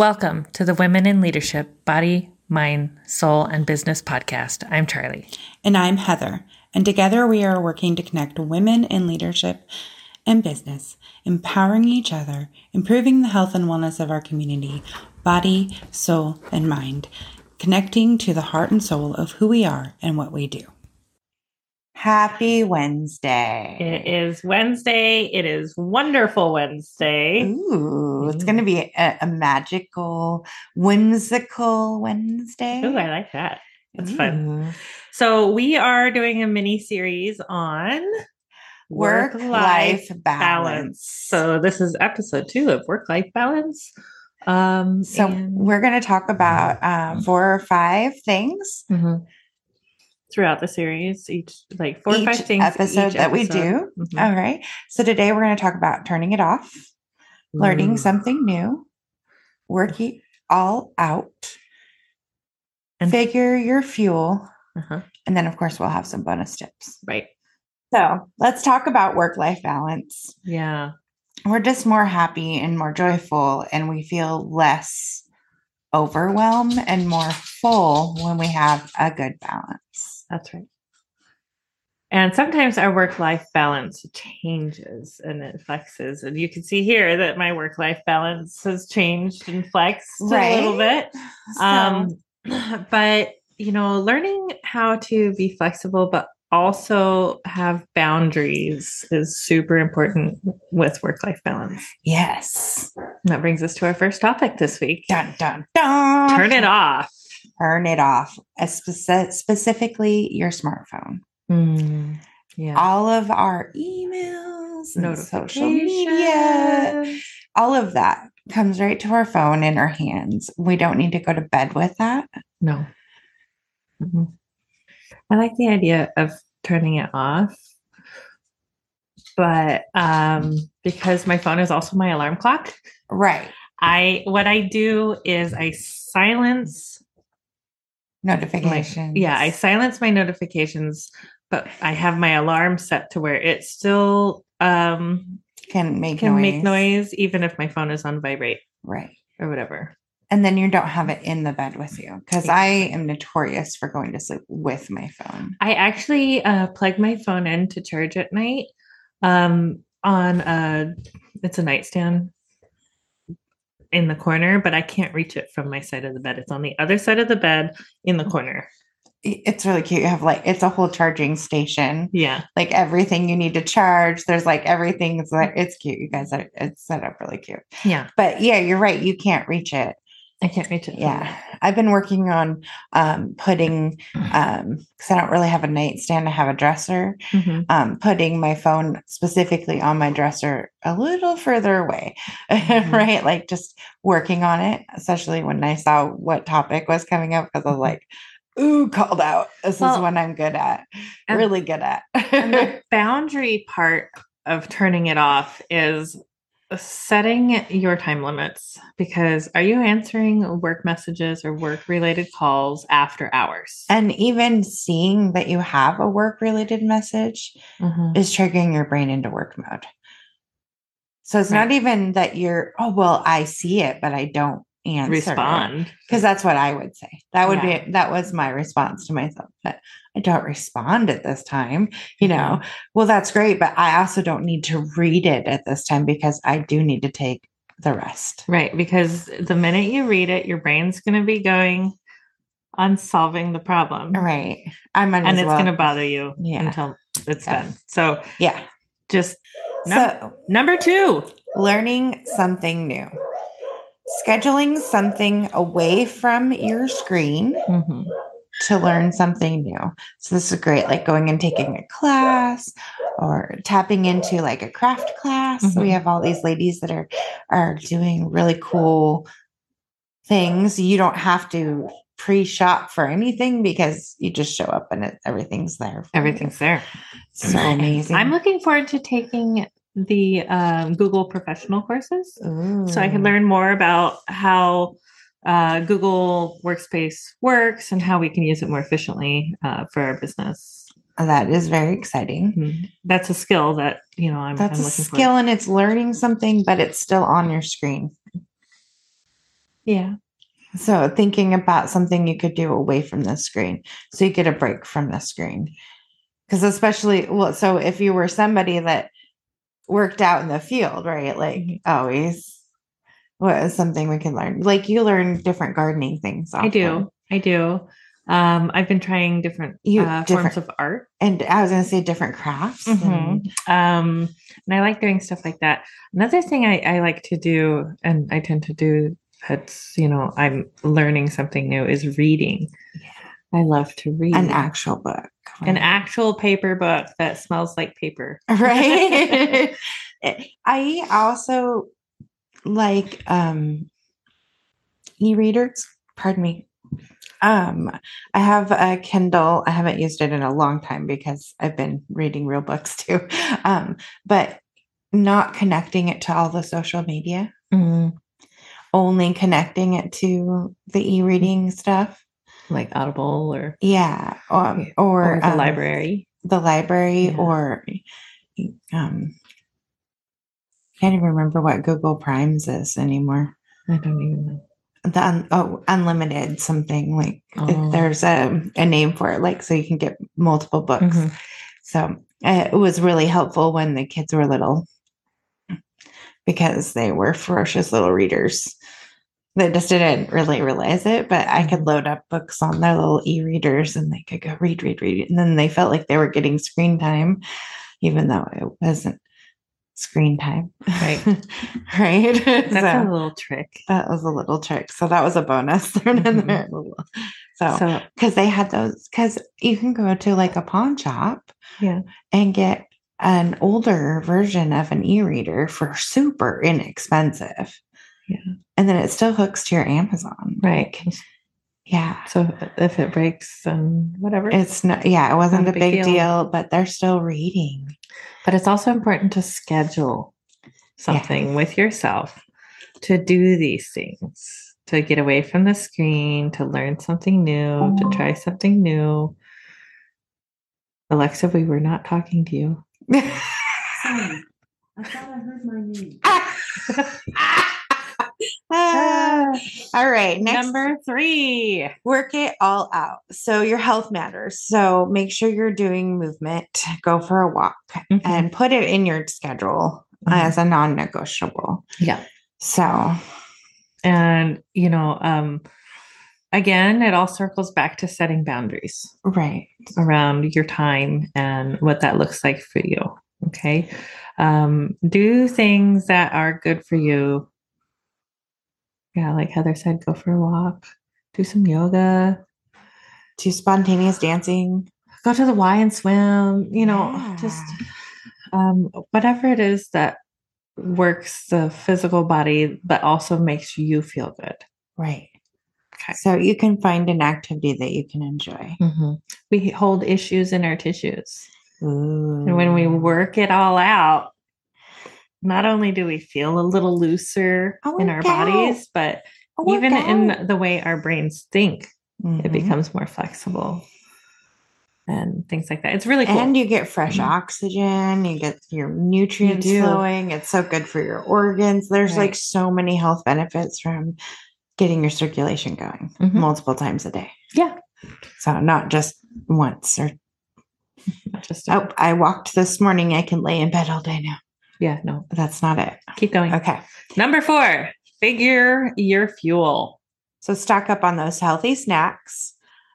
Welcome to the Women in Leadership Body, Mind, Soul, and Business podcast. I'm Charlie. And I'm Heather. And together we are working to connect women in leadership and business, empowering each other, improving the health and wellness of our community, body, soul, and mind, connecting to the heart and soul of who we are and what we do. Happy Wednesday. It is Wednesday. It is wonderful Wednesday. Ooh, it's going to be a magical, whimsical Wednesday. Ooh, I like that. That's fun. So we are doing a mini series on work-life balance. So this is episode 2 of work-life balance. So we're going to talk about 4 or 5 things. Mm-hmm. Throughout the series, each episode we do. Mm-hmm. All right. So today we're going to talk about turning it off, learning something new, working all out, and figure your fuel. Uh-huh. And then of course we'll have some bonus tips. Right. So let's talk about work-life balance. Yeah. We're just more happy and more joyful, and we feel less overwhelm and more full when we have a good balance. That's right. And sometimes our work-life balance changes and it flexes. And you can see here that my work-life balance has changed and flexed a little bit. So. But, you know, learning how to be flexible, but also have boundaries is super important with work-life balance. Yes. And that brings us to our first topic this week. Dun, dun, dun. Turn it off. Turn it off. Specifically your smartphone. Yeah. All of our emails, notifications, social media, all of that comes right to our phone in our hands. We don't need to go to bed with that. No. Mm-hmm. I like the idea of turning it off, but because my phone is also my alarm clock, right? What I do is I silence notifications. I silence my notifications, but I have my alarm set to where it still can make noise, even if my phone is on vibrate, right, or whatever. And then you don't have it in the bed with you, because I am notorious for going to sleep with my phone. I actually plug my phone in to charge at night it's a nightstand in the corner, but I can't reach it from my side of the bed. It's on the other side of the bed in the corner. It's really cute. You have it's a whole charging station. Yeah. Like everything you need to charge. There's everything. It's cute. You guys, it's set up really cute. Yeah. But yeah, you're right. You can't reach it. I can't reach it. Yeah. I've been working on because I don't really have a nightstand. I have a dresser, putting my phone specifically on my dresser a little further away, right? Just working on it, especially when I saw what topic was coming up, because I was like, ooh, called out. This is what I'm good at. Really good at. And the boundary part of turning it off is setting your time limits, because are you answering work messages or work-related calls after hours? And even seeing that you have a work-related message is triggering your brain into work mode. So it's not even that you're, I see it, but I don't answer. Respond. Because that's what I would say. That would be, that was my response to myself, that I don't respond at this time, you know. Well, that's great, but I also don't need to read it at this time, because I do need to take the rest. Right. Because the minute you read it, your brain's going to be going on solving the problem. Right. It's going to bother you until it's done. So just number 2, learning something new. Scheduling something away from your screen to learn something new. So this is great, going and taking a class or tapping into a craft class. Mm-hmm. We have all these ladies that are doing really cool things. You don't have to pre-shop for anything, because you just show up and everything's there. Everything's there. So amazing. I'm looking forward to taking the Google professional courses. Ooh. So I can learn more about how Google Workspace works and how we can use it more efficiently for our business. That is very exciting. Mm-hmm. That's a skill that, you know, I'm looking for. And it's learning something, but it's still on your screen. Yeah. So thinking about something you could do away from the screen, so you get a break from the screen. Because especially, well, so if you were somebody that worked out in the field, right? Like always, what is something we can learn? Like you learn different gardening things. Often. I do. I've been trying different forms of art, and I was going to say different crafts. Mm-hmm. And I like doing stuff like that. Another thing I like to do, and I tend to do, that's, you know, I'm learning something new, is reading. Yeah. I love to read an actual book, right? An actual paper book that smells like paper. Right. I also like, e-readers. Pardon me. I have a Kindle. I haven't used it in a long time because I've been reading real books too. But not connecting it to all the social media, mm-hmm. Only connecting it to the e-reading stuff. Like Audible or... Yeah. Or the library. The library, yeah. Or... can't even remember what Google Primes is anymore. I don't even know. The unlimited something. Like if there's a name for it. Like, so you can get multiple books. Mm-hmm. So it was really helpful when the kids were little because they were ferocious little readers. They just didn't really realize it, but I could load up books on their little e-readers and they could go read. And then they felt like they were getting screen time, even though it wasn't screen time. Right. Right. That's a little trick. That was a little trick. So that was a bonus. Mm-hmm. So, because they had those, because you can go to like a pawn shop, yeah, and get an older version of an e-reader for super inexpensive. Yeah. And then it still hooks to your Amazon. Right. Yeah. So if it breaks, whatever. It's not, yeah, it wasn't a big deal, but they're still reading. But it's also important to schedule something with yourself to do these things, to get away from the screen, to learn something new, to try something new. Alexa, we were not talking to you. Sorry. I thought I heard my name. All right. Next, number 3, work it all out. So your health matters. So make sure you're doing movement, go for a walk, mm-hmm. and put it in your schedule as a non-negotiable. Yeah. So, and you know, again, it all circles back to setting boundaries, right? Around your time and what that looks like for you. Okay. Do things that are good for you. Yeah, like Heather said, go for a walk, do some yoga, do spontaneous dancing, go to the Y and swim, you know, just whatever it is that works the physical body, but also makes you feel good. Right. Okay. So you can find an activity that you can enjoy. Mm-hmm. We hold issues in our tissues. Ooh. And when we work it all out, not only do we feel a little looser in our bodies, but even in the way our brains think, mm-hmm. it becomes more flexible and things like that. It's really cool. And you get fresh oxygen, you get your nutrients flowing. It's so good for your organs. There's like so many health benefits from getting your circulation going multiple times a day. Yeah. So not just once or just. Oh, I walked this morning. I can lay in bed all day now. Yeah, no, that's not it. Keep going. Okay. Number 4, figure your fuel. So stock up on those healthy snacks,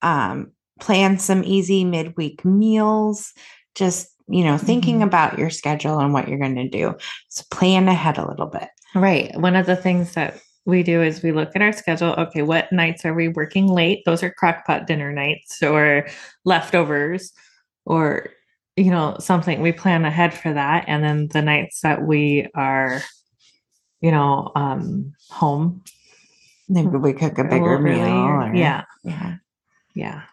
plan some easy midweek meals, just, you know, thinking about your schedule and what you're going to do. So plan ahead a little bit. Right. One of the things that we do is we look at our schedule. Okay. What nights are we working late? Those are crockpot dinner nights or leftovers or, you know, something. We plan ahead for that. And then the nights that we are, you know, home. Maybe we cook a bigger meal. Or, yeah.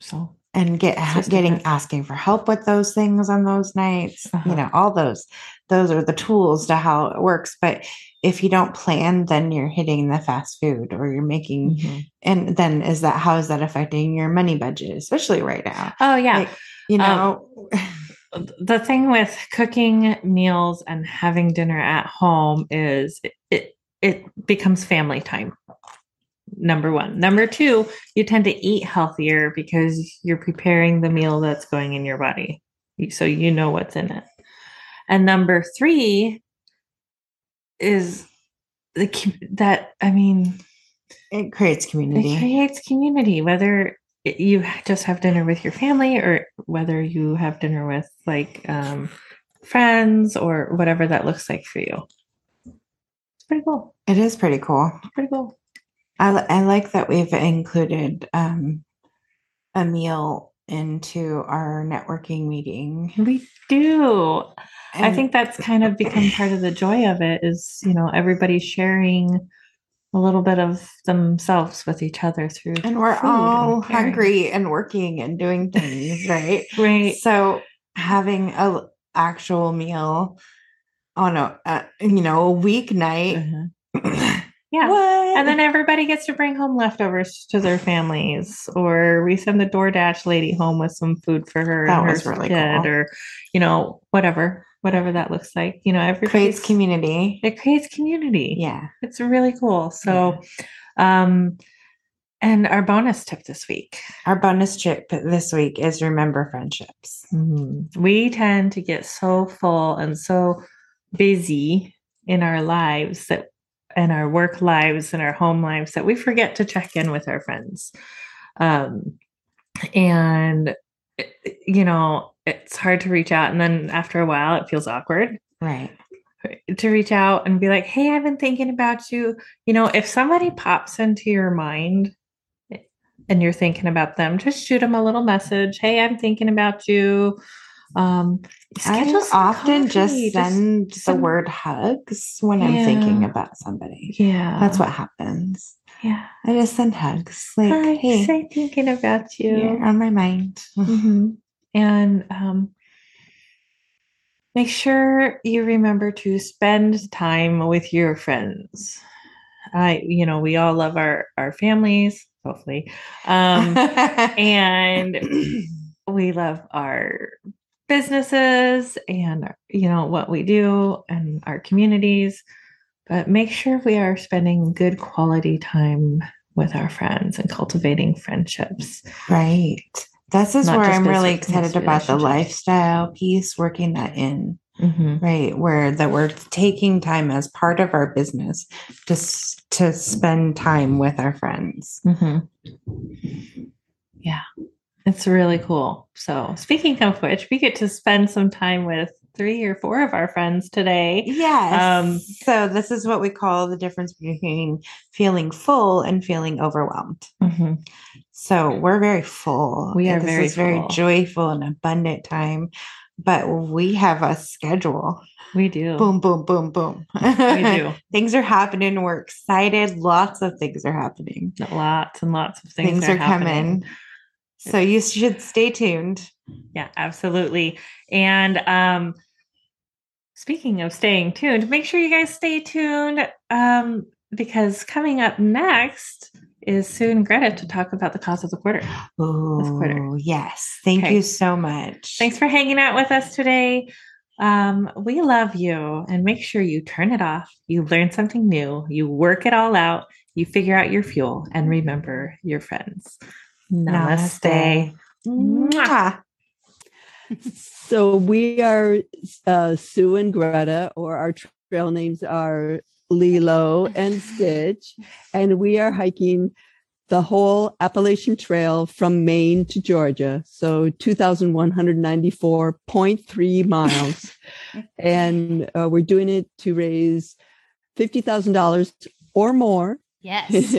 So, and asking for help with those things on those nights, you know, all those are the tools to how it works. But if you don't plan, then you're hitting the fast food or you're making, and then how is that affecting your money budget, especially right now? Oh yeah. Like, you know, the thing with cooking meals and having dinner at home is it becomes family time. number one. Number two, you tend to eat healthier because you're preparing the meal that's going in your body. So you know what's in it. And number three is it creates community. It creates community, whether you just have dinner with your family or whether you have dinner with friends or whatever that looks like for you. It's pretty cool. It is pretty cool. Pretty cool. I like that we've included a meal into our networking meeting. We do. I think that's kind of become part of the joy of it is, everybody sharing a little bit of themselves with each other through. And we're all hungry and working and doing things, right? Right. So having a actual meal on a weeknight. Uh-huh. Yeah. What? And then everybody gets to bring home leftovers to their families, or we send the DoorDash lady home with some food for her. That was really cool. Or, whatever that looks like, everybody creates community. It creates community. Yeah. It's really cool. So, and our bonus tip this week is remember friendships. Mm-hmm. We tend to get so full and so busy in our lives that and our work lives and our home lives that we forget to check in with our friends. It's hard to reach out. And then after a while, it feels awkward. Right. To reach out and be like, hey, I've been thinking about you. If somebody pops into your mind and you're thinking about them, just shoot them a little message. Hey, I'm thinking about you. I often just send the word hugs when I'm thinking about somebody. Yeah. That's what happens. Yeah. I just send hugs. Like, hey, I'm thinking about you. You're on my mind. Mm-hmm. And, make sure you remember to spend time with your friends. We all love our families, hopefully. And we love our businesses and, what we do and our communities. But make sure we are spending good quality time with our friends and cultivating friendships. Right. This is where I'm really excited about the lifestyle piece, working that in, right? Where that we're taking time as part of our business to spend time with our friends. Mm-hmm. Yeah, it's really cool. So speaking of which, we get to spend some time with 3 or 4 of our friends today. Yes. So this is what we call the difference between feeling full and feeling overwhelmed. Mm-hmm. So we're very full. This is very joyful and abundant time, but we have a schedule. We do. Boom, boom, boom, boom. We do. Things are happening. We're excited. Lots of things are happening. Lots and lots of things. Things are coming. So you should stay tuned. Yeah, absolutely. And, speaking of staying tuned, make sure you guys stay tuned because coming up next is Sue and Greta to talk about the cause of the quarter. Oh, yes. Thank you so much. Thanks for hanging out with us today. We love you. And make sure you turn it off. You learn something new. You work it all out. You figure out your fuel. And remember your friends. Namaste. Mwah. So we are Sue and Greta, or our trail names are Lilo and Stitch, and we are hiking the whole Appalachian Trail from Maine to Georgia, so 2,194.3 miles, and we're doing it to raise $50,000 or more. Yes,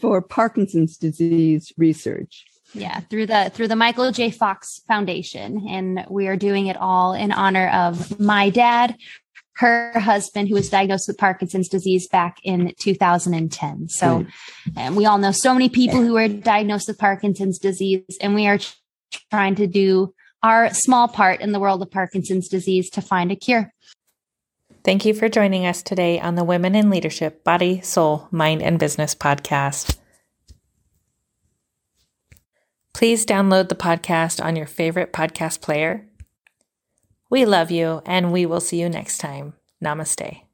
for Parkinson's disease research. Yeah, through the Michael J. Fox Foundation. And we are doing it all in honor of my dad, her husband, who was diagnosed with Parkinson's disease back in 2010. So, and we all know so many people who are diagnosed with Parkinson's disease, and we are trying to do our small part in the world of Parkinson's disease to find a cure. Thank you for joining us today on the Women in Leadership Body, Soul, Mind, and Business podcast. Please download the podcast on your favorite podcast player. We love you, and we will see you next time. Namaste.